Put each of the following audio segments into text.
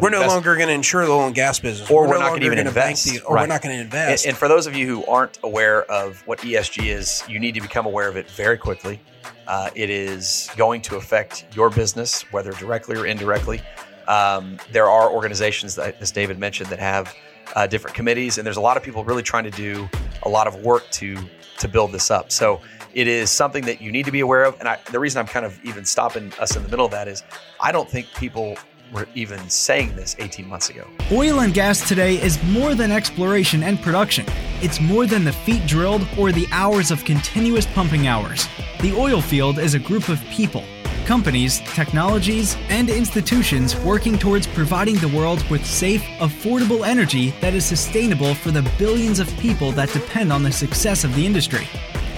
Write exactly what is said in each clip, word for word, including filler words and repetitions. We're no longer going to insure the oil and gas business. Or we're, we're no not going to even invest. The, or right. We're not going to invest. And, and for those of you who aren't aware of what E S G is, you need to become aware of it very quickly. Uh, it is going to affect your business, whether directly or indirectly. Um, there are organizations, that, as David mentioned, that have uh, different committees. And there's a lot of people really trying to do a lot of work to to build this up. So it is something that you need to be aware of. And I, the reason I'm kind of even stopping us in the middle of that is I don't think people were even saying this eighteen months ago. Oil and gas today is more than exploration and production. It's more than the feet drilled or the hours of continuous pumping hours. The oil field is a group of people, companies, technologies, and institutions working towards providing the world with safe, affordable energy that is sustainable for the billions of people that depend on the success of the industry.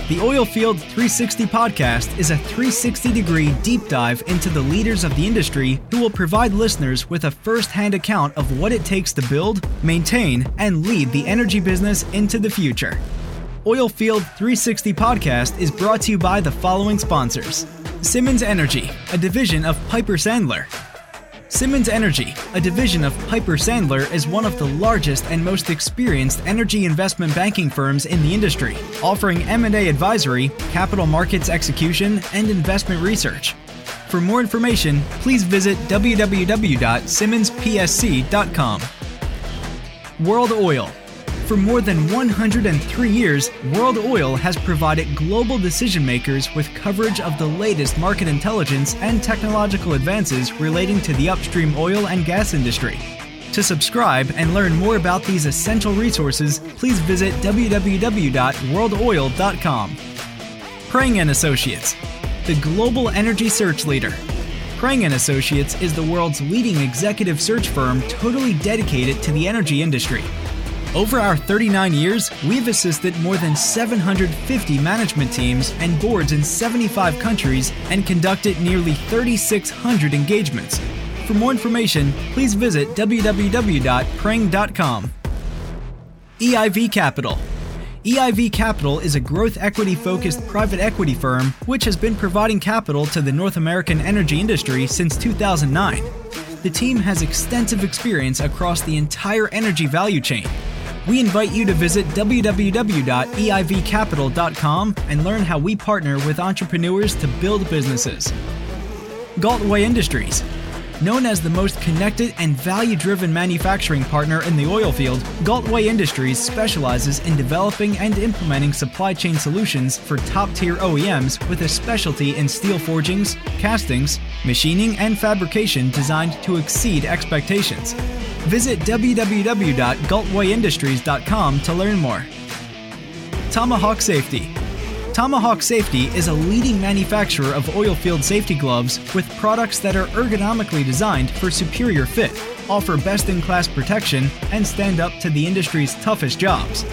The Oilfield three sixty podcast is a three sixty degree deep dive into the leaders of the industry who will provide listeners with a first-hand account of what it takes to build, maintain, and lead the energy business into the future. Oilfield three sixty podcast is brought to you by the following sponsors. Simmons Energy, a division of Piper Sandler. Simmons Energy, a division of Piper Sandler, is one of the largest and most experienced energy investment banking firms in the industry, offering M and A advisory, capital markets execution, and investment research. For more information, please visit w w w dot simmons p s c dot com. World Oil. For more than one hundred three years, World Oil has provided global decision-makers with coverage of the latest market intelligence and technological advances relating to the upstream oil and gas industry. To subscribe and learn more about these essential resources, please visit w w w dot world oil dot com. Prang and Associates, the global energy search leader. Prang and Associates is the world's leading executive search firm totally dedicated to the energy industry. Over our thirty-nine years, we've assisted more than seven hundred fifty management teams and boards in seventy-five countries and conducted nearly three thousand six hundred engagements. For more information, please visit w w w dot prang dot com. E I V Capital. E I V Capital is a growth equity-focused private equity firm which has been providing capital to the North American energy industry since two thousand nine. The team has extensive experience across the entire energy value chain. We invite you to visit w w w dot e i v capital dot com and learn how we partner with entrepreneurs to build businesses. Galtway Industries. Known as the most connected and value-driven manufacturing partner in the oil field, Galtway Industries specializes in developing and implementing supply chain solutions for top-tier O E Ms with a specialty in steel forgings, castings, machining, and fabrication designed to exceed expectations. Visit w w w dot galtway industries dot com to learn more. Tomahawk Safety. Tomahawk Safety is a leading manufacturer of oilfield safety gloves with products that are ergonomically designed for superior fit, offer best-in-class protection, and stand up to the industry's toughest jobs.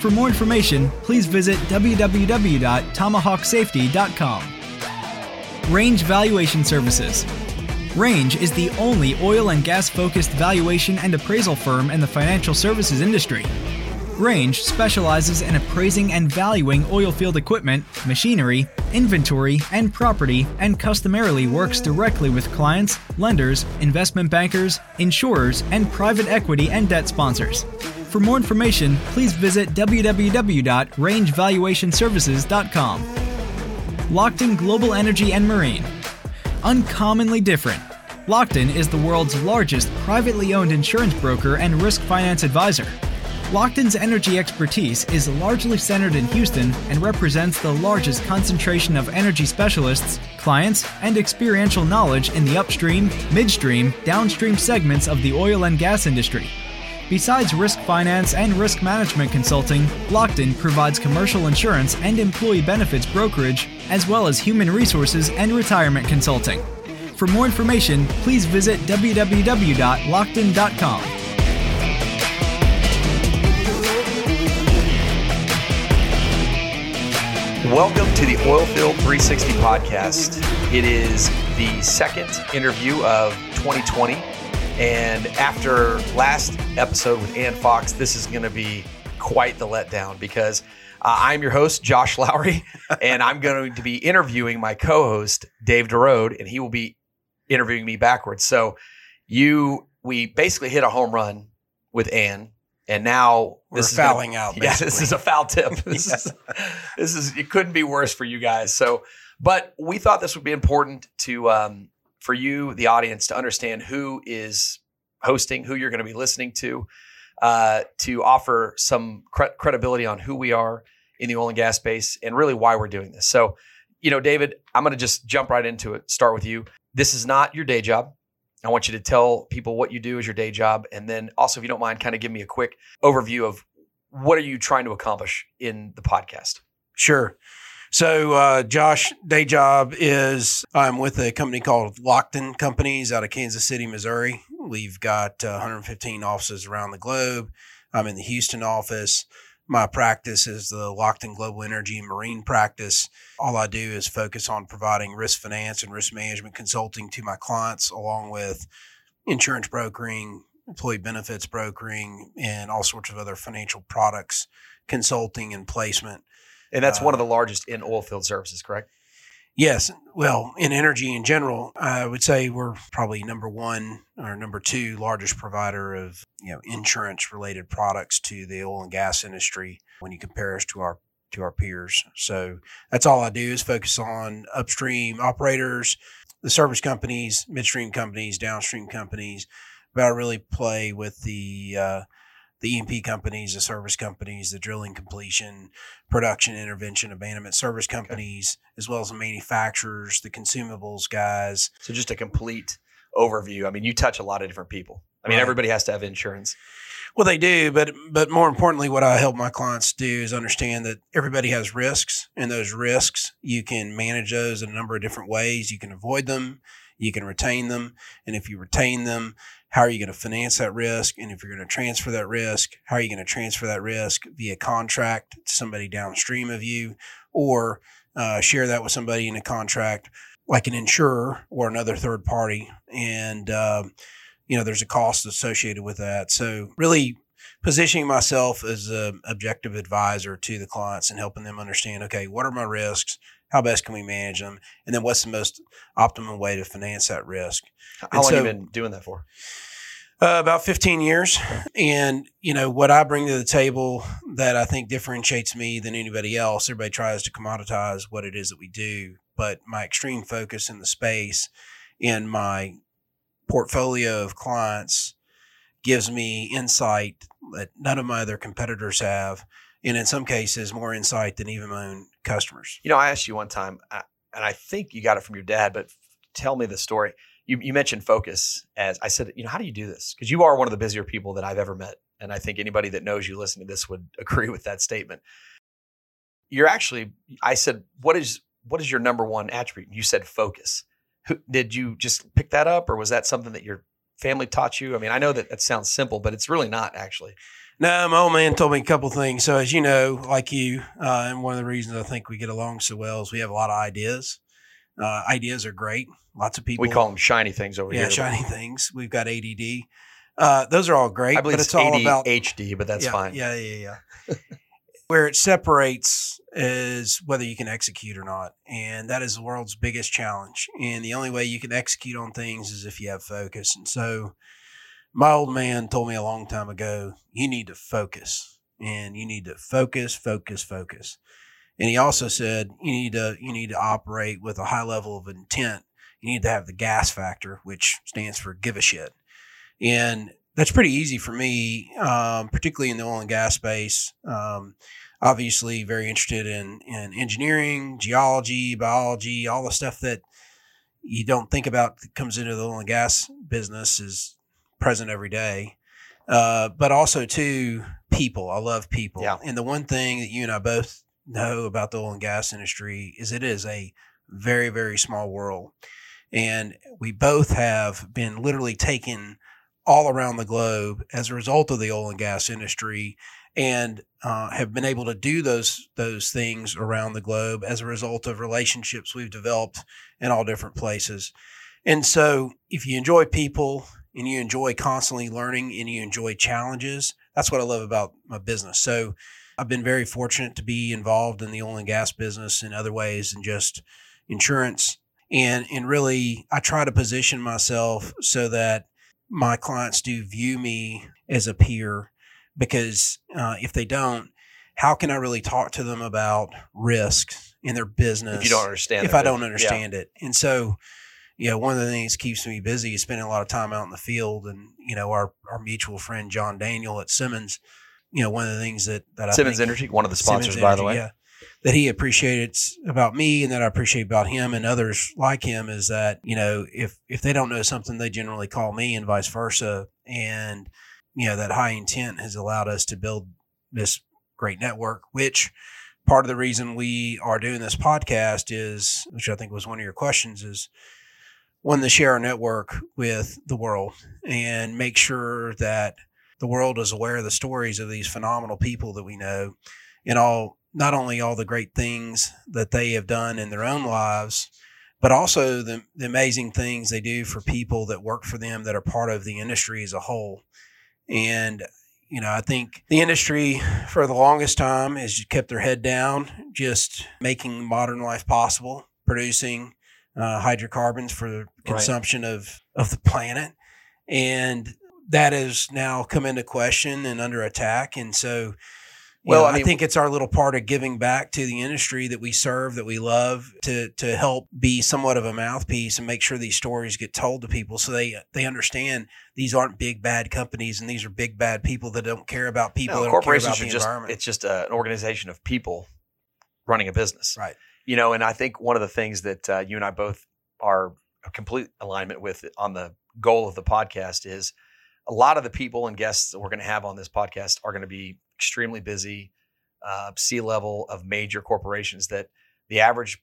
For more information, please visit w w w dot tomahawk safety dot com. Range Valuation Services. Range is the only oil and gas-focused valuation and appraisal firm in the financial services industry. Range specializes in appraising and valuing oilfield equipment, machinery, inventory, and property, and customarily works directly with clients, lenders, investment bankers, insurers, and private equity and debt sponsors. For more information, please visit w w w dot range valuation services dot com. Lockton Global Energy and Marine. Uncommonly different. Lockton is the world's largest privately owned insurance broker and risk finance advisor. Lockton's energy expertise is largely centered in Houston and represents the largest concentration of energy specialists, clients, and experiential knowledge in the upstream, midstream, downstream segments of the oil and gas industry. Besides risk finance and risk management consulting, Lockton provides commercial insurance and employee benefits brokerage, as well as human resources and retirement consulting. For more information, please visit w w w dot lockton dot com. Welcome to the Oilfield three sixty podcast. It is the second interview of twenty twenty. And after last episode with Ann Fox, this is going to be quite the letdown because uh, I'm your host, Josh Lowry, and I'm going to be interviewing my co-host, Dave DeRode, and he will be interviewing me backwards. So you we basically hit a home run with Ann. And now we're this fouling is gonna, out. Basically. Yeah, this is a foul tip. This, yeah. is, this is it couldn't be worse for you guys. So, but we thought this would be important to um, for you, the audience, to understand who is hosting, who you're going to be listening to, uh, to offer some cre- credibility on who we are in the oil and gas space and really why we're doing this. So, you know, David, I'm going to just jump right into it. Start with you. This is not your day job. I want you to tell people what you do as your day job. And then also, if you don't mind, kind of give me a quick overview of what are you trying to accomplish in the podcast? Sure. So uh, Josh, day job is I'm with a company called Lockton Companies out of Kansas City, Missouri. We've got uh, one hundred fifteen offices around the globe. I'm in the Houston office. My practice is the Lockton Global Energy and Marine practice. All I do is focus on providing risk finance and risk management consulting to my clients, along with insurance brokering, employee benefits brokering, and all sorts of other financial products, consulting and placement. And that's uh, one of the largest in oil field services, correct? Yes. Well, in energy in general, I would say we're probably number one or number two largest provider of, you know, insurance related products to the oil and gas industry when you compare us to our to our peers. So that's all I do is focus on upstream operators, the service companies, midstream companies, downstream companies, but I really play with the uh, the E and P companies, the service companies, the drilling completion, production, intervention, abandonment service companies, okay. as well as the manufacturers, the consumables guys. So just a complete overview. I mean, you touch a lot of different people. I mean, right. Everybody has to have insurance. Well, they do, but but more importantly, what I help my clients do is understand that everybody has risks, and those risks, you can manage those in a number of different ways. You can avoid them. You can retain them. And if you retain them, how are you going to finance that risk? And if you're going to transfer that risk, how are you going to transfer that risk via contract to somebody downstream of you, or uh, share that with somebody in a contract like an insurer or another third party? And, uh, you know, there's a cost associated with that. So really positioning myself as an objective advisor to the clients and helping them understand, okay, what are my risks? How best can we manage them? And then what's the most optimal way to finance that risk? How and long so, have you been doing that for? Uh, about fifteen years. And, you know, what I bring to the table that I think differentiates me than anybody else, everybody tries to commoditize what it is that we do, but my extreme focus in the space and my portfolio of clients gives me insight that none of my other competitors have. And in some cases, more insight than even my own customers. You know, I asked you one time, I, and I think you got it from your dad, but f- tell me the story. You, you mentioned focus as I said, you know, how do you do this? Because you are one of the busier people that I've ever met. And I think anybody that knows you listening to this would agree with that statement. You're actually, I said, what is what is your number one attribute? You said focus. Who, did you just pick that up, or was that something that your family taught you? I mean, I know that that sounds simple, but it's really not actually. No, my old man told me a couple of things. So as you know, like you, uh, and one of the reasons I think we get along so well is we have a lot of ideas. Uh, ideas are great. Lots of people. We call them shiny things over yeah, here. Yeah, shiny them. Things. We've got A D D. Uh, those are all great. I believe but it's, it's all about A D H D, but that's yeah, fine. Yeah, yeah, yeah. Where it separates is whether you can execute or not. And that is the world's biggest challenge. And the only way you can execute on things is if you have focus. And so my old man told me a long time ago, you need to focus and you need to focus, focus, focus. And he also said, you need to, you need to operate with a high level of intent. You need to have the GAS factor, which stands for give a shit. And that's pretty easy for me, um, particularly in the oil and gas space. Um, obviously very interested in, in engineering, geology, biology, all the stuff that you don't think about that comes into the oil and gas business is present every day, uh, but also too people. I love people. Yeah. And the one thing that you and I both know about the oil and gas industry is it is a very, very small world. And we both have been literally taken all around the globe as a result of the oil and gas industry and uh, have been able to do those, those things around the globe as a result of relationships we've developed in all different places. And so if you enjoy people, and you enjoy constantly learning and you enjoy challenges. That's what I love about my business. So I've been very fortunate to be involved in the oil and gas business in other ways than just insurance. And and really, I try to position myself so that my clients do view me as a peer, because uh, if they don't, how can I really talk to them about risks in their business? If you don't understand it. If I don't understand yeah. it. And so, you know, one of the things that keeps me busy is spending a lot of time out in the field. And, you know, our, our mutual friend, John Daniel at Simmons, you know, one of the things that, that I Simmons think, Energy, one of the sponsors, Simmons by Energy, the way, yeah, that he appreciated about me and that I appreciate about him and others like him is that, you know, if, if they don't know something, they generally call me and vice versa. And, you know, that high intent has allowed us to build this great network, which part of the reason we are doing this podcast is, which I think was one of your questions, is one, to share our network with the world and make sure that the world is aware of the stories of these phenomenal people that we know and all, not only all the great things that they have done in their own lives, but also the, the amazing things they do for people that work for them that are part of the industry as a whole. And you know, I think the industry for the longest time has kept their head down, just making modern life possible, producing uh, hydrocarbons for the consumption right. of, of the planet. And that has now come into question and under attack. And so, well, know, I, mean, I think it's our little part of giving back to the industry that we serve, that we love, to to help be somewhat of a mouthpiece and make sure these stories get told to people so they, they understand these aren't big, bad companies and these are big, bad people that don't care about people. No, corporations are just, it's just a, an organization of people running a business. Right. You know, and I think one of the things that uh, you and I both are a complete alignment with on the goal of the podcast is a lot of the people and guests that we're going to have on this podcast are going to be extremely busy, uh, C-level of major corporations that the average,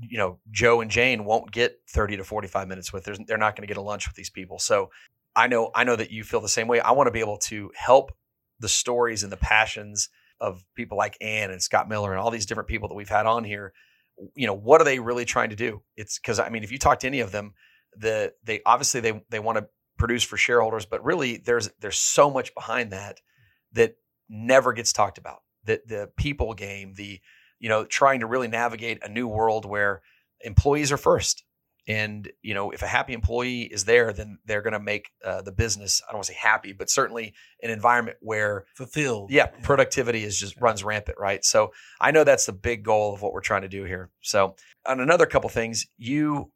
you know, Joe and Jane won't get thirty to forty-five minutes with. There's, they're not going to get a lunch with these people. So I know, I know that you feel the same way. I want to be able to help the stories and the passions of people like Ann and Scott Miller and all these different people that we've had on here. You know, what are they really trying to do? It's because, I mean, if you talk to any of them, the, they obviously they, they want to produce for shareholders, but really there's, there's so much behind that, that never gets talked about. The, the people game, the, you know, trying to really navigate a new world where employees are first. And, you know, if a happy employee is there, then they're going to make uh, the business, I don't want to say happy, but certainly an environment where fulfilled. Yeah. Productivity is just runs rampant. Right. So I know that's the big goal of what we're trying to do here. So on another couple things, you,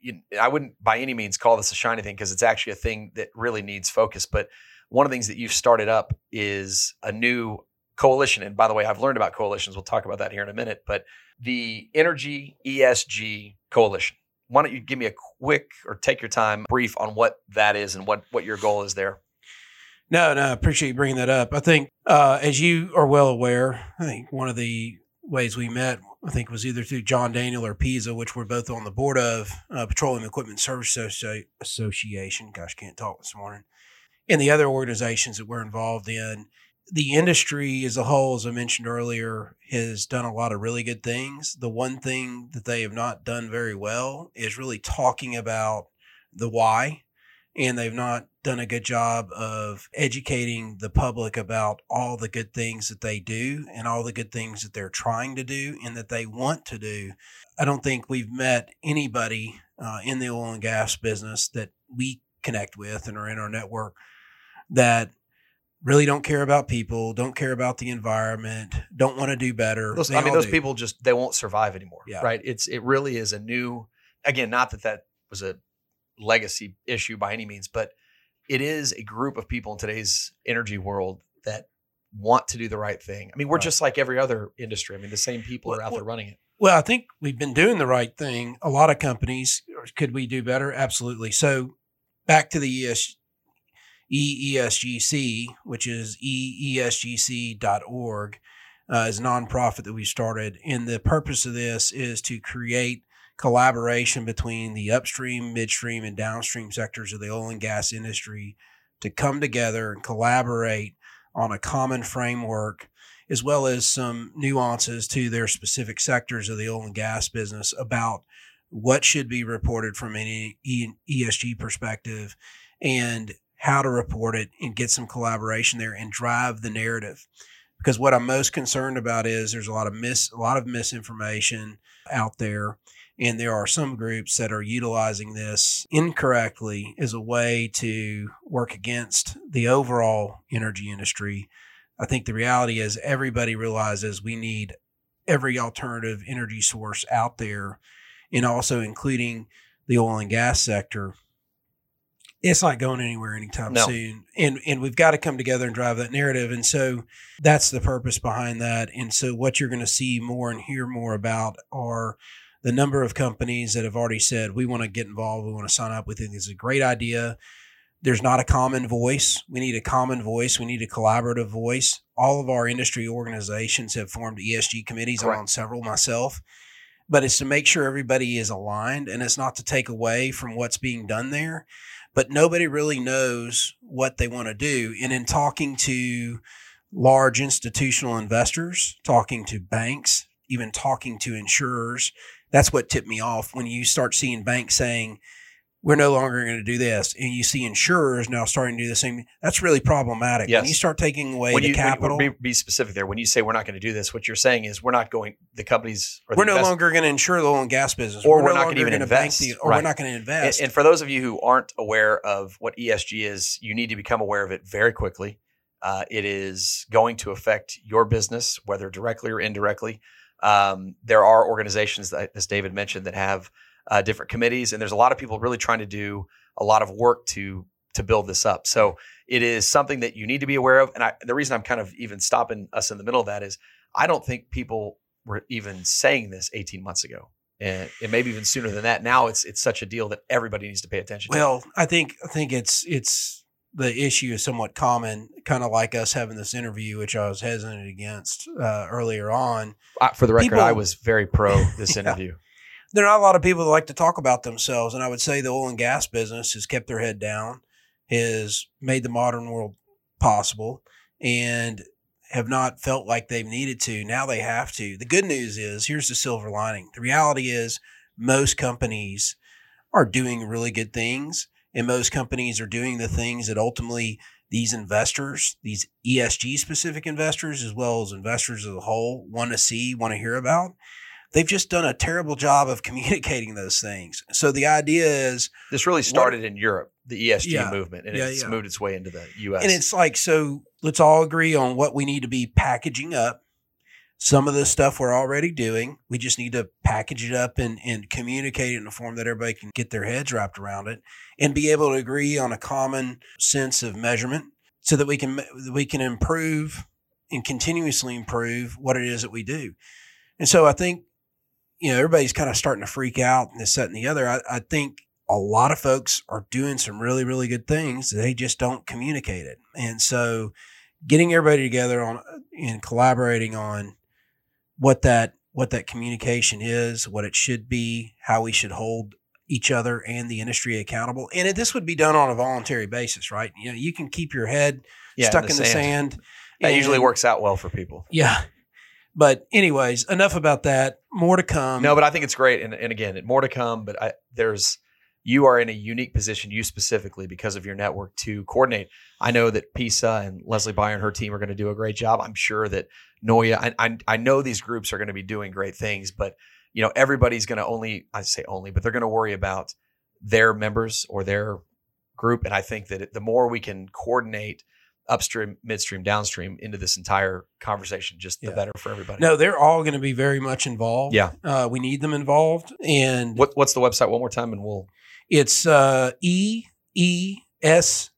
you, I wouldn't by any means call this a shiny thing, because it's actually a thing that really needs focus. But one of the things that you've started up is a new coalition. And by the way, I've learned about coalitions. We'll talk about that here in a minute, but the Energy E S G Coalition. Why don't you give me a quick, or take your time, brief on what that is and what, what your goal is there? No, no, I appreciate you bringing that up. I think, uh, as you are well aware, I think one of the ways we met, I think, was either through John Daniel or P I S A, which we're both on the board of, uh, Petroleum Equipment Service Associ- Association. Gosh, can't talk this morning. And the other organizations that we're involved in. The industry as a whole, as I mentioned earlier, has done a lot of really good things. The one thing that they have not done very well is really talking about the why, and they've not done a good job of educating the public about all the good things that they do and all the good things that they're trying to do and that they want to do. I don't think we've met anybody uh, in the oil and gas business that we connect with and are in our network that really don't care about people, don't care about the environment, don't want to do better. Those, I mean, those do. people just, they won't survive anymore, yeah. right? It's, it really is a new, again, not that that was a legacy issue by any means, but it is a group of people in today's energy world that want to do the right thing. I mean, we're right. just like every other industry. I mean, the same people well, are out well, there running it. Well, I think we've been doing the right thing. A lot of companies, could we do better? Absolutely. So back to the E S G. E E S G C, which is E E S G C dot org, uh, is a nonprofit that we started. And the purpose of this is to create collaboration between the upstream, midstream, and downstream sectors of the oil and gas industry to come together and collaborate on a common framework, as well as some nuances to their specific sectors of the oil and gas business about what should be reported from an E S G perspective and how to report it, and get some collaboration there and drive the narrative. Because what I'm most concerned about is there's a lot of mis, a lot of misinformation out there. And there are some groups that are utilizing this incorrectly as a way to work against the overall energy industry. I think the reality is everybody realizes we need every alternative energy source out there, and also including the oil and gas sector. It's not going anywhere anytime no. soon. And and we've got to come together and drive that narrative. And so that's the purpose behind that. And so what you're going to see more and hear more about are the number of companies that have already said, we want to get involved. We want to sign up. We think this is a great idea. There's not a common voice. We need a common voice. We need a collaborative voice. All of our industry organizations have formed E S G committees. Correct. I'm on several myself. But it's to make sure everybody is aligned, and it's not to take away from what's being done there. But nobody really knows what they want to do. And in talking to large institutional investors, talking to banks, even talking to insurers, that's what tipped me off when you start seeing banks saying, we're no longer going to do this. And you see insurers now starting to do the same. That's really problematic. Yes. When you start taking away when the you, capital. When, be specific there. When you say we're not going to do this, what you're saying is we're not going, the companies. Or the we're no invest- longer going to insure the oil and gas business. Or we're, we're no not going to even invest. The, or right. We're not going to invest. And, and for those of you who aren't aware of what E S G is, you need to become aware of it very quickly. Uh, it is going to affect your business, whether directly or indirectly. Um, there are organizations that, as David mentioned, that have Uh, different committees. And there's a lot of people really trying to do a lot of work to to build this up. So it is something that you need to be aware of. And I, the reason I'm kind of even stopping us in the middle of that is I don't think people were even saying this eighteen months ago. And, and maybe even sooner than that. Now it's it's such a deal that everybody needs to pay attention well, to. Well, I think I think it's it's the issue is somewhat common, kind of like us having this interview, which I was hesitant against uh, earlier on. I, for the record, people, I was very pro this yeah. interview. There are not a lot of people that like to talk about themselves. And I would say the oil and gas business has kept their head down, has made the modern world possible, and have not felt like they've needed to. Now they have to. The good news is, here's the silver lining. The reality is most companies are doing really good things, and most companies are doing the things that ultimately these investors, these E S G specific investors, as well as investors as a whole, want to see, want to hear about. They've just done a terrible job of communicating those things. So the idea is this really started what, in Europe, the E S G yeah, movement, and yeah, it's yeah. moved its way into the U S. And it's like, so let's all agree on what we need to be packaging up. Some of the stuff we're already doing, we just need to package it up and, and communicate it in a form that everybody can get their heads wrapped around it and be able to agree on a common sense of measurement so that we can, we can improve and continuously improve what it is that we do. And so I think, you know, everybody's kind of starting to freak out and this, that, and the other. I, I think a lot of folks are doing some really, really good things. They just don't communicate it. And so getting everybody together on and collaborating on what that, what that communication is, what it should be, how we should hold each other and the industry accountable. And it, this would be done on a voluntary basis, right? You know, you can keep your head yeah, stuck in the, in the sand. sand. That and, usually works out well for people. Yeah. But anyways, enough about that. More to come. No, but I think it's great. And, and again, more to come. But I, there's you are in a unique position, you specifically, because of your network to coordinate. I know that P I S A and Leslie Byer and her team are going to do a great job. I'm sure that N O I A, I, I, I know these groups are going to be doing great things. But, you know, everybody's going to only, I say only, but they're going to worry about their members or their group. And I think that the more we can coordinate upstream, midstream, downstream into this entire conversation, just the yeah. better for everybody. No, they're all going to be very much involved. Yeah. Uh, we need them involved. And what, what's the website one more time? And we'll, it's uh, E E S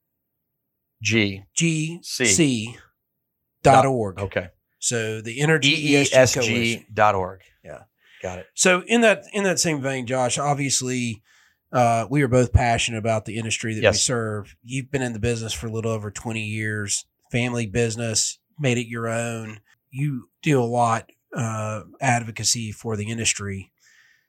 G C dot org. Okay. So the Energy E S G dot org. Yeah. Got it. So in that, in that same vein, Josh, obviously, Uh, we are both passionate about the industry that yes. we serve. You've been in the business for a little over twenty years, family business, made it your own. You do a lot uh, advocacy for the industry.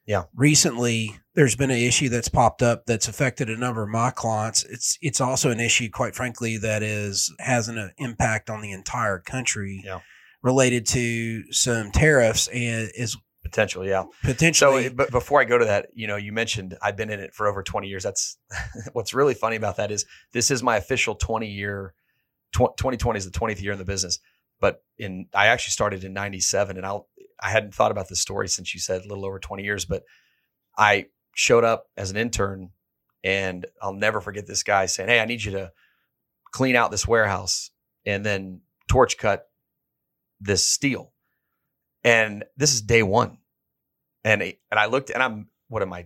Yeah. Recently, there's been an issue that's popped up that's affected a number of my clients. It's it's also an issue, quite frankly, that is has an impact on the entire country yeah. related to some tariffs and is. Potential, yeah. Potentially. So, but before I go to that, you know, you mentioned I've been in it for over twenty years. That's what's really funny about that is this is my official twenty year, twenty twenty is the twentieth year in the business. But in, I actually started in ninety-seven and I'll, I hadn't thought about this story since you said a little over twenty years, but I showed up as an intern, and I'll never forget this guy saying, "Hey, I need you to clean out this warehouse and then torch cut this steel." And this is day one. And, and I looked, and I'm, what am I,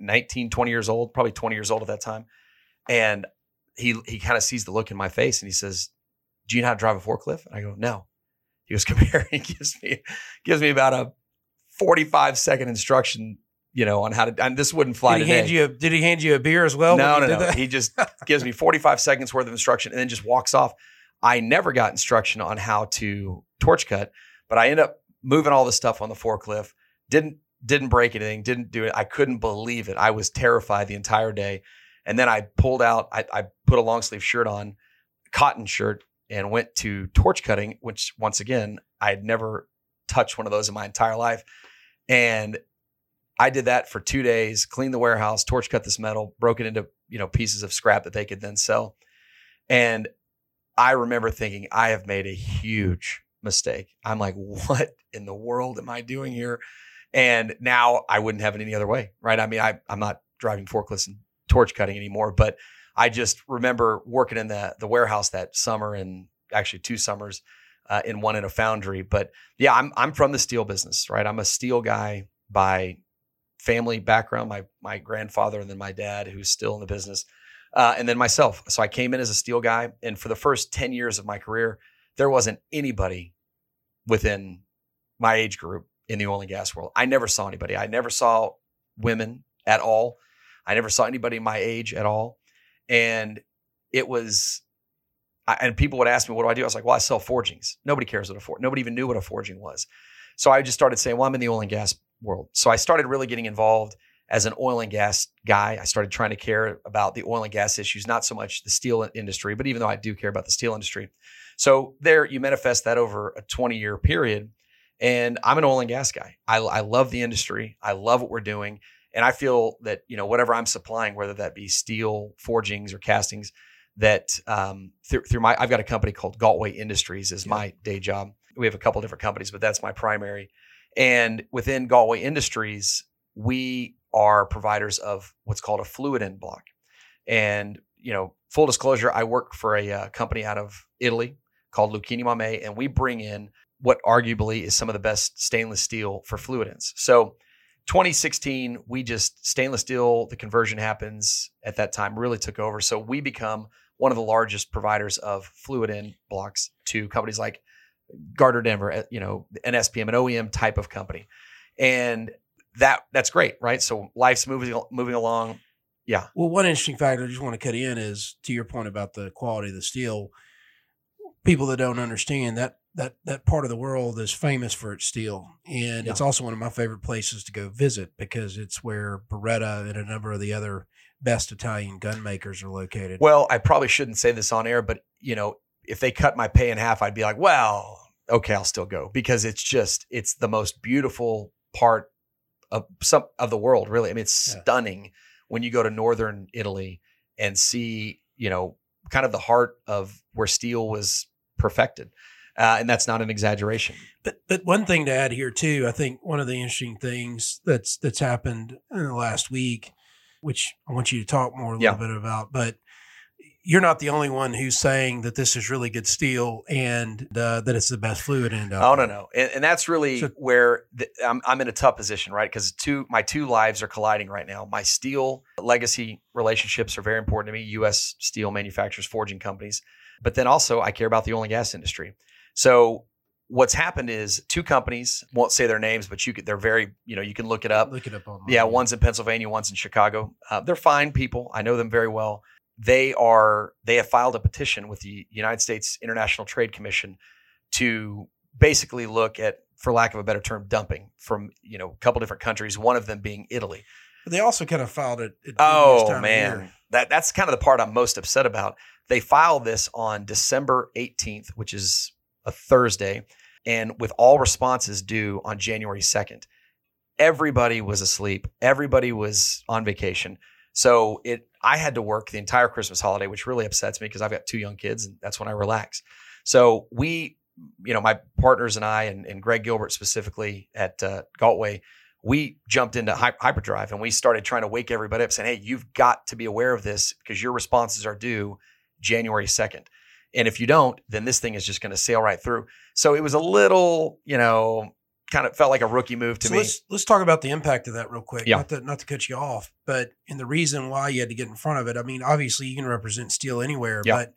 nineteen, twenty years old, probably twenty years old at that time. And he he kind of sees the look in my face, and he says, "Do you know how to drive a forklift?" And I go, "No." He goes, "Come here." He gives me, gives me about a forty-five second instruction, you know, on how to, and this wouldn't fly did he today. Hand you a, did he hand you a beer as well? No, no, no. That? He just gives me forty-five seconds worth of instruction and then just walks off. I never got instruction on how to torch cut, but I end up moving all the stuff on the forklift. Didn't, didn't break anything. Didn't do it. I couldn't believe it. I was terrified the entire day. And then I pulled out, I, I put a long sleeve shirt on, cotton shirt, and went to torch cutting, which once again, I had never touched one of those in my entire life. And I did that for two days, cleaned the warehouse, torch cut this metal, broke it into, you know, pieces of scrap that they could then sell. And I remember thinking, I have made a huge mistake. I'm like, what in the world am I doing here? And now I wouldn't have it any other way, right? I mean, I, I'm not driving forklifts and torch cutting anymore, but I just remember working in the, the warehouse that summer, and actually two summers uh, in one in a foundry. But yeah, I'm I'm from the steel business, right? I'm a steel guy by family background, my my grandfather and then my dad, who's still in the business, uh, and then myself. So I came in as a steel guy. And for the first ten years of my career, there wasn't anybody within my age group in the oil and gas world. I never saw anybody. I never saw women at all. I never saw anybody my age at all. And it was, and people would ask me, what do I do? I was like, well, I sell forgings. Nobody cares what a forging, nobody even knew what a forging was. So I just started saying, well, I'm in the oil and gas world. So I started really getting involved as an oil and gas guy. I started trying to care about the oil and gas issues, not so much the steel industry, but even though I do care about the steel industry. So there you manifest that over a twenty year period. And I'm an oil and gas guy. I, I love the industry. I love what we're doing. And I feel that, you know, whatever I'm supplying, whether that be steel, forgings, or castings, that um, th- through my, I've got a company called Galtway Industries is yeah. my day job. We have a couple of different companies, but that's my primary. And within Galtway Industries, we are providers of what's called a fluid end block. And, you know, full disclosure, I work for a uh, company out of Italy called Lucchini Mame, and we bring in what arguably is some of the best stainless steel for fluid ends. So twenty sixteen, we just stainless steel, the conversion happens at that time, really took over. So we become one of the largest providers of fluid end blocks to companies like Gardner Denver, you know, an S P M, an O E M type of company. And that that's great, right? So life's moving moving along. Yeah. Well, one interesting fact I just want to cut in is to your point about the quality of the steel. People that don't understand that that that part of the world is famous for its steel, and yeah. it's also one of my favorite places to go visit because it's where Beretta and a number of the other best Italian gun makers are located. Well, I probably shouldn't say this on air, but you know, if they cut my pay in half, I'd be like, well, okay, I'll still go because it's just it's the most beautiful part of some of the world, really. I mean, it's yeah. stunning when you go to northern Italy and see, you know, kind of the heart of where steel was perfected. Uh, and that's not an exaggeration. But but one thing to add here too, I think one of the interesting things that's that's happened in the last week, which I want you to talk more a little yeah. bit about, but you're not the only one who's saying that this is really good steel and uh, that it's the best fluid end up. Oh, no, no. And, and that's really so, where the, I'm, I'm in a tough position, right? Because two my two lives are colliding right now. My steel legacy relationships are very important to me, U S steel manufacturers, forging companies. But then also I care about the oil and gas industry. So what's happened is two companies, won't say their names, but you could, they're very, you know, you can look it up. Look it up online. Yeah, one's in Pennsylvania, one's in Chicago. Uh, they're fine people. I know them very well. They are, they have filed a petition with the United States International Trade Commission to basically look at, for lack of a better term, dumping from, you know, a couple different countries, one of them being Italy. But they also kind of filed it. At oh, man. That, that's kind of the part I'm most upset about. They filed this on December eighteenth, which is a Thursday, and with all responses due on January second. Everybody was asleep. Everybody was on vacation. So it, I had to work the entire Christmas holiday, which really upsets me because I've got two young kids and that's when I relax. So we, you know, my partners and I, and, and Greg Gilbert specifically at uh, Galtway, we jumped into hyperdrive and we started trying to wake everybody up saying, hey, you've got to be aware of this because your responses are due January second. And if you don't, then this thing is just going to sail right through. So it was a little, you know, kind of felt like a rookie move to so me. Let's, let's talk about the impact of that real quick. Yeah. Not to, not to cut you off, but and the reason why you had to get in front of it. I mean, obviously you can represent steel anywhere, yeah. but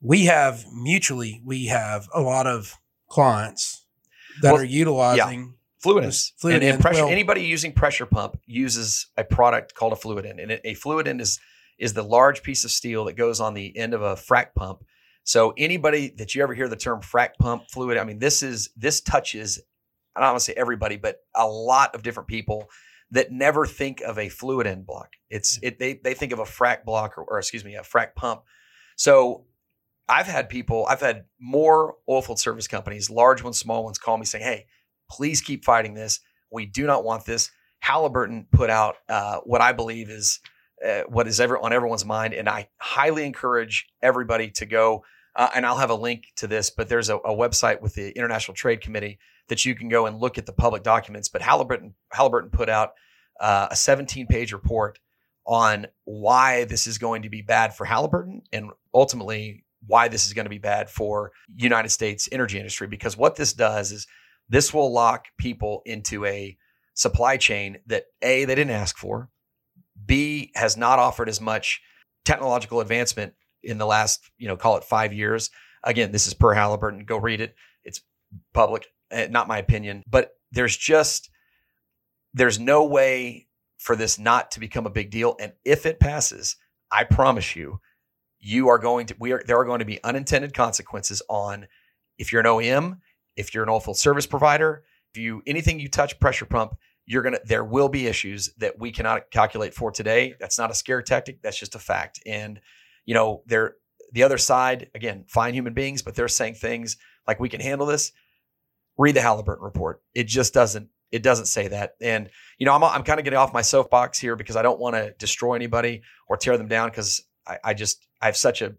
we have mutually, we have a lot of clients that well, are utilizing yeah. Fluidend. Fluidend. And, and pressure, well, anybody using pressure pump uses a product called a fluidend. And a fluidend is, is the large piece of steel that goes on the end of a frac pump. So anybody that you ever hear the term frac pump fluid, I mean, this is, this touches, I don't want to say everybody, but a lot of different people that never think of a fluidend block. It's it, they, they think of a frac block or, or excuse me, a frac pump. So I've had people, I've had more oilfield service companies, large ones, small ones, call me saying, hey, please keep fighting this. We do not want this. Halliburton put out uh, what I believe is uh, what is ever on everyone's mind. And I highly encourage everybody to go. Uh, and I'll have a link to this, but there's a, a website with the International Trade Committee that you can go and look at the public documents. But Halliburton, Halliburton put out uh, a seventeen page report on why this is going to be bad for Halliburton and ultimately why this is going to be bad for United States energy industry. Because what this does is this will lock people into a supply chain that A, they didn't ask for, B, has not offered as much technological advancement in the last, you know, call it five years. Again, this is per Halliburton. Go read it. It's public, not my opinion. But there's just, there's no way for this not to become a big deal. And if it passes, I promise you, you are going to, we are, there are going to be unintended consequences on if you're an O E M, if you're an oilfield service provider, if you anything you touch pressure pump, you're gonna there will be issues that we cannot calculate for today. That's not a scare tactic. That's just a fact. And you know, they're the other side again, fine human beings, but they're saying things like we can handle this. Read the Halliburton report. It just doesn't. It doesn't say that. And you know, I'm I'm kind of getting off my soapbox here because I don't want to destroy anybody or tear them down because I, I just I have such a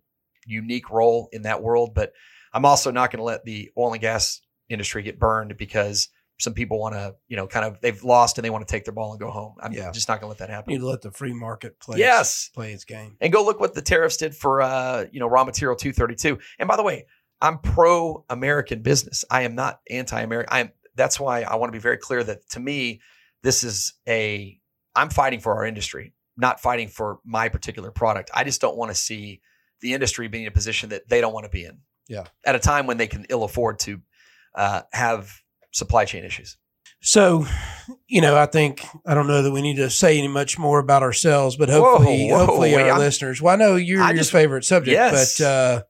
unique role in that world, but I'm also not going to let the oil and gas industry get burned because some people want to, you know, kind of they've lost and they want to take their ball and go home. I'm yeah. just not going to let that happen. You need to let the free market play, yes. play its game. And go look what the tariffs did for, uh, you know, raw material two thirty-two. And by the way, I'm pro-American business. I am not anti-American. I'm, that's why I want to be very clear that to me, this is a, I'm fighting for our industry, not fighting for my particular product. I just don't want to see the industry being in a position that they don't want to be in. Yeah. At a time when they can ill afford to uh, have supply chain issues. So, you know, I think, I don't know that we need to say any much more about ourselves, but hopefully, whoa, whoa, hopefully wait, our I'm, listeners, well, I know you're I your just, favorite subject, yes. but, uh,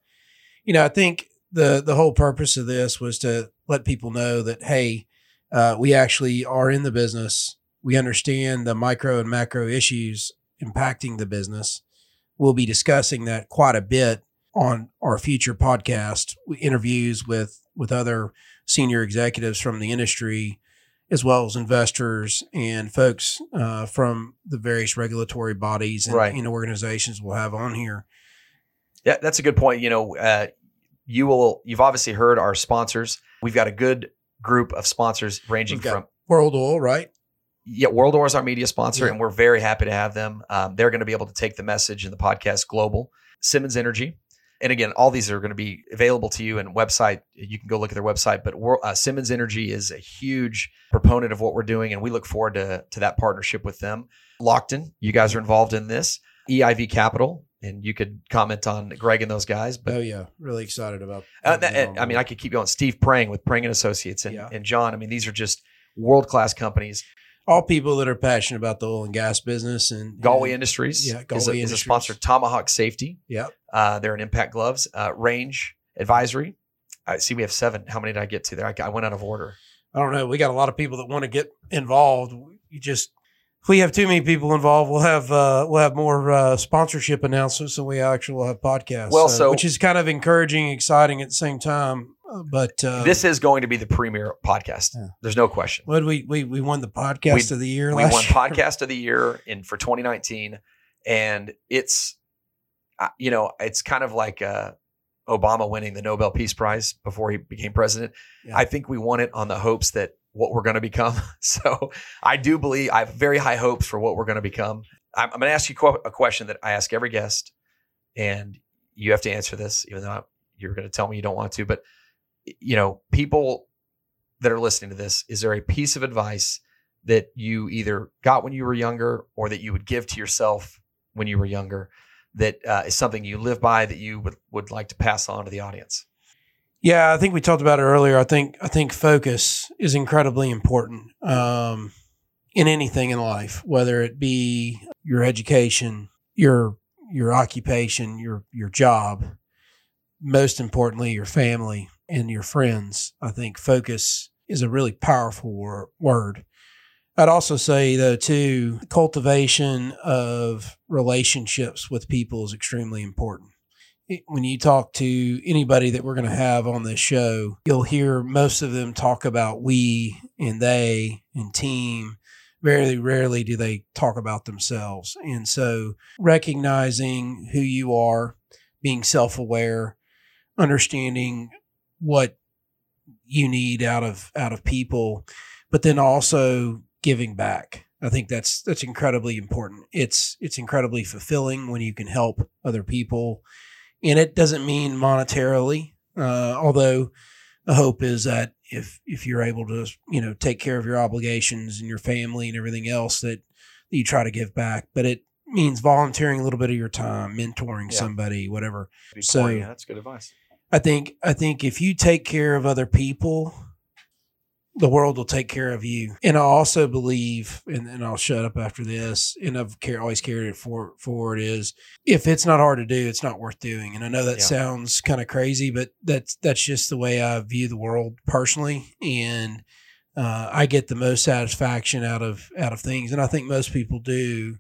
you know, I think the, the whole purpose of this was to let people know that, hey, uh, we actually are in the business. We understand the micro and macro issues impacting the business. We'll be discussing that quite a bit on our future podcast, interviews with, with other senior executives from the industry, as well as investors and folks uh, from the various regulatory bodies and, right. and organizations we'll have on here. Yeah, that's a good point. You know, uh, you will, you've obviously heard our sponsors. We've got a good group of sponsors ranging from World Oil, right? Yeah, World Oil is our media sponsor, yeah. and we're very happy to have them. Um, they're going to be able to take the message in the podcast global. Simmons Energy. And again, all these are going to be available to you and website. You can go look at their website, but we're, uh, Simmons Energy is a huge proponent of what we're doing. And we look forward to, to that partnership with them. Lockton, you guys are involved in this. E I V Capital, and you could comment on Greg and those guys. But, oh yeah, really excited about uh, that. And, I mean, I could keep going. Steve Prang with Prang and Associates and, yeah. and John. I mean, these are just world-class companies. All people that are passionate about the oil and gas business and Galtway Industries yeah, Galtway is, a, Industries. is a sponsor. Tomahawk Safety. Yeah. Uh, they're in impact gloves. Uh, Range Advisory. I see we have seven. How many did I get to there? I, I went out of order. I don't know. We got a lot of people that want to get involved. You just, if we have too many people involved, we'll have, uh, we'll have more uh, sponsorship announcements than we actually will have podcasts, well, so, so, which is kind of encouraging, exciting at the same time. But uh, this is going to be the premier podcast. Yeah. There's no question. What we we we won the podcast we, of the year. We last won year. podcast of the year in for twenty nineteen, and it's uh, you know it's kind of like uh, Obama winning the Nobel Peace Prize before he became president. Yeah. I think we won it on the hopes that what we're going to become. So I do believe, I have very high hopes for what we're going to become. I'm, I'm going to ask you a question that I ask every guest, and you have to answer this, even though you're going to tell me you don't want to, but you know, people that are listening to this, is there a piece of advice that you either got when you were younger or that you would give to yourself when you were younger that uh, is something you live by that you would, would like to pass on to the audience? Yeah, I think we talked about it earlier. I think I think focus is incredibly important um, in anything in life, whether it be your education, your your occupation, your your job, most importantly, your family and your friends. I think focus is a really powerful wor- word. I'd also say, though, too, cultivation of relationships with people is extremely important. When you talk to anybody that we're going to have on this show, you'll hear most of them talk about we and they and team. Very rarely do they talk about themselves. And so recognizing who you are, being self-aware, understanding what you need out of out of people, but then also giving back. I think that's that's incredibly important. It's it's incredibly fulfilling when you can help other people. And it doesn't mean monetarily, uh, although the hope is that if if you're able to, you know, take care of your obligations and your family and everything else, that you try to give back. But it means volunteering a little bit of your time, mentoring yeah. somebody, whatever. Before, so yeah, that's good advice. I think I think if you take care of other people, the world will take care of you. And I also believe, and, and I'll shut up after this, and I've care, always carried it for, forward, is if it's not hard to do, it's not worth doing. And I know that yeah. sounds kind of crazy, but that's that's just the way I view the world personally. And uh, I get the most satisfaction out of out of things. And I think most people do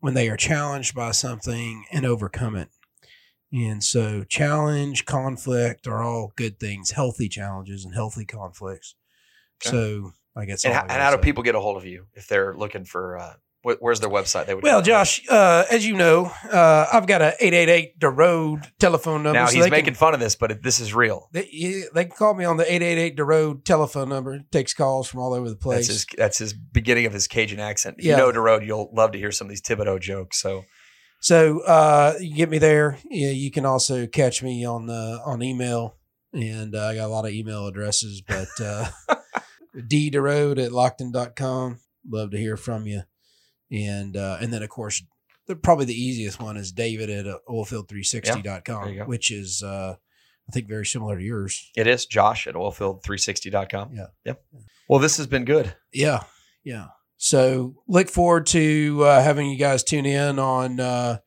when they are challenged by something and overcome it. And so challenge, conflict are all good things, healthy challenges and healthy conflicts. So I guess. And, how, I and how do people get a hold of you if they're looking for, uh, wh- where's their website? They would. Well, Josh, uh, as you know, uh, I've got an eight eight eight DeRode telephone number. Now so he's making can, fun of this, but this is real. They, they can call me on the eight eight eight DeRode telephone number. It takes calls from all over the place. That's his, that's his beginning of his Cajun accent. If yeah. you know DeRode, you'll love to hear some of these Thibodeau jokes. So. So uh, you can get me there. Yeah, you can also catch me on, uh, on email. And uh, I got a lot of email addresses, but uh, dderode at lockton dot com. Love to hear from you. And uh, and then, of course, the, probably the easiest one is David at oilfield three sixty dot com, yeah, which is, uh, I think, very similar to yours. It is Josh at oilfield three sixty dot com. Yeah. Yep. Well, this has been good. Yeah. Yeah. So look forward to uh, having you guys tune in on, uh,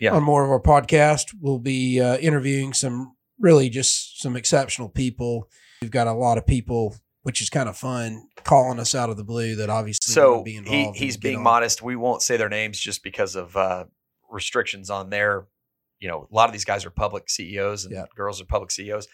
yeah. on more of our podcast. We'll be uh, interviewing some really just some exceptional people. We've got a lot of people, which is kind of fun, calling us out of the blue that obviously so be involved. He, he's being modest. We won't say their names just because of uh, restrictions on their, you know, a lot of these guys are public C E Os and yeah. girls are public C E Os,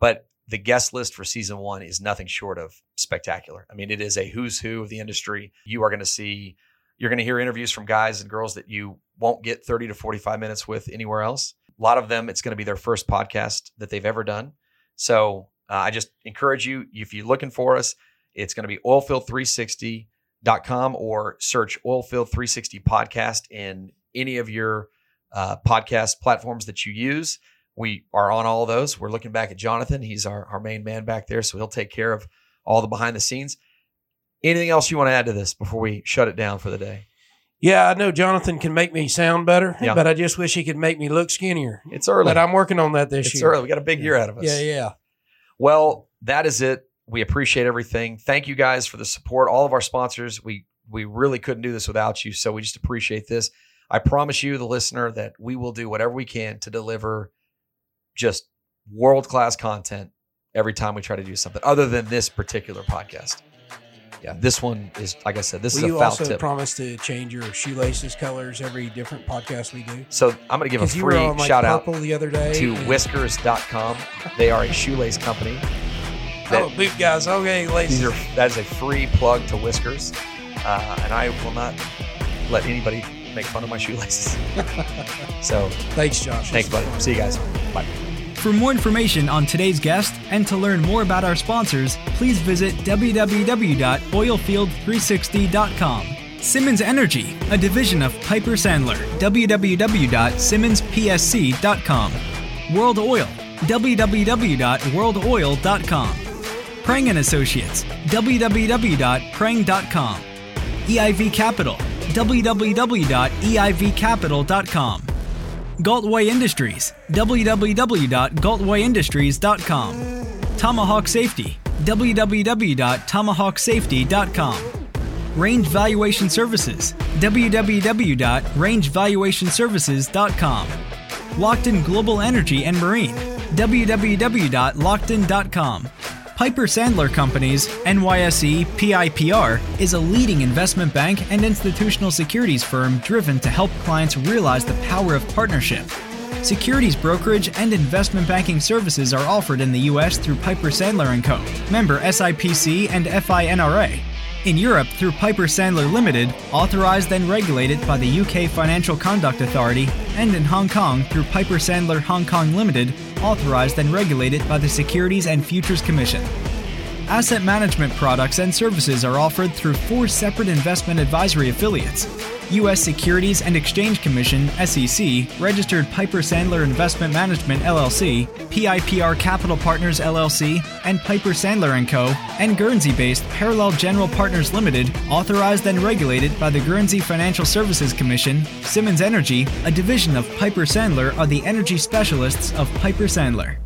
but the guest list for season one is nothing short of spectacular. I mean, it is a who's who of the industry. You are going to see, you're going to hear interviews from guys and girls that you won't get thirty to forty-five minutes with anywhere else. A lot of them, it's going to be their first podcast that they've ever done. So uh, I just encourage you, if you're looking for us, it's going to be oilfield three sixty dot com or search Oilfield three sixty podcast in any of your uh, podcast platforms that you use. We are on all those. We're looking back at Jonathan. He's our, our main man back there. So he'll take care of all the behind the scenes. Anything else you want to add to this before we shut it down for the day? Yeah, I know Jonathan can make me sound better, yeah. but I just wish he could make me look skinnier. It's early. But I'm working on that this it's year. It's early. We got a big yeah. year out of us. Yeah, yeah. Well, that is it. We appreciate everything. Thank you guys for the support. All of our sponsors, we we really couldn't do this without you. So we just appreciate this. I promise you, the listener, that we will do whatever we can to deliver just world-class content every time we try to do something other than this particular podcast. Yeah, this one is, like I said, this Will is a foul tip. You also promise to change your shoelaces colors every different podcast we do? So I'm going to give a free on, like, shout out the other day to and... Whiskers dot com. They are a shoelace company. That, oh, boot guys. Okay, laces. These are, that is a free plug to Whiskers. Uh, and I will not let anybody make fun of my shoelaces. So thanks, Josh. Thanks, buddy. See you guys. Bye. For more information on today's guest and to learn more about our sponsors, please visit w w w dot oilfield three sixty dot com. Simmons Energy, a division of Piper Sandler, w w w dot simmons p s c dot com. World Oil, w w w dot world oil dot com. Prang and Associates, w w w dot prang dot com. E I V Capital, w w w dot e i v capital dot com. Galtway Industries, w w w dot galtway industries dot com. Tomahawk Safety, w w w dot tomahawk safety dot com. Range Valuation Services, w w w dot range valuation services dot com. Lockton Global Energy and Marine, w w w dot lockton dot com. Piper Sandler Companies, N Y S E P I P R, is a leading investment bank and institutional securities firm driven to help clients realize the power of partnership. Securities brokerage and investment banking services are offered in the U S through Piper Sandler and Co., member S I P C and F I N R A. In Europe through Piper Sandler Limited, authorized and regulated by the U K Financial Conduct Authority, and in Hong Kong through Piper Sandler Hong Kong Limited, authorized and regulated by the Securities and Futures Commission. Asset management products and services are offered through four separate investment advisory affiliates: U S Securities and Exchange Commission, S E C, registered Piper Sandler Investment Management, L L C, P I P R Capital Partners, L L C, and Piper Sandler and Co., and Guernsey-based Parallel General Partners Limited, authorized and regulated by the Guernsey Financial Services Commission. Simmons Energy, a division of Piper Sandler, are the energy specialists of Piper Sandler.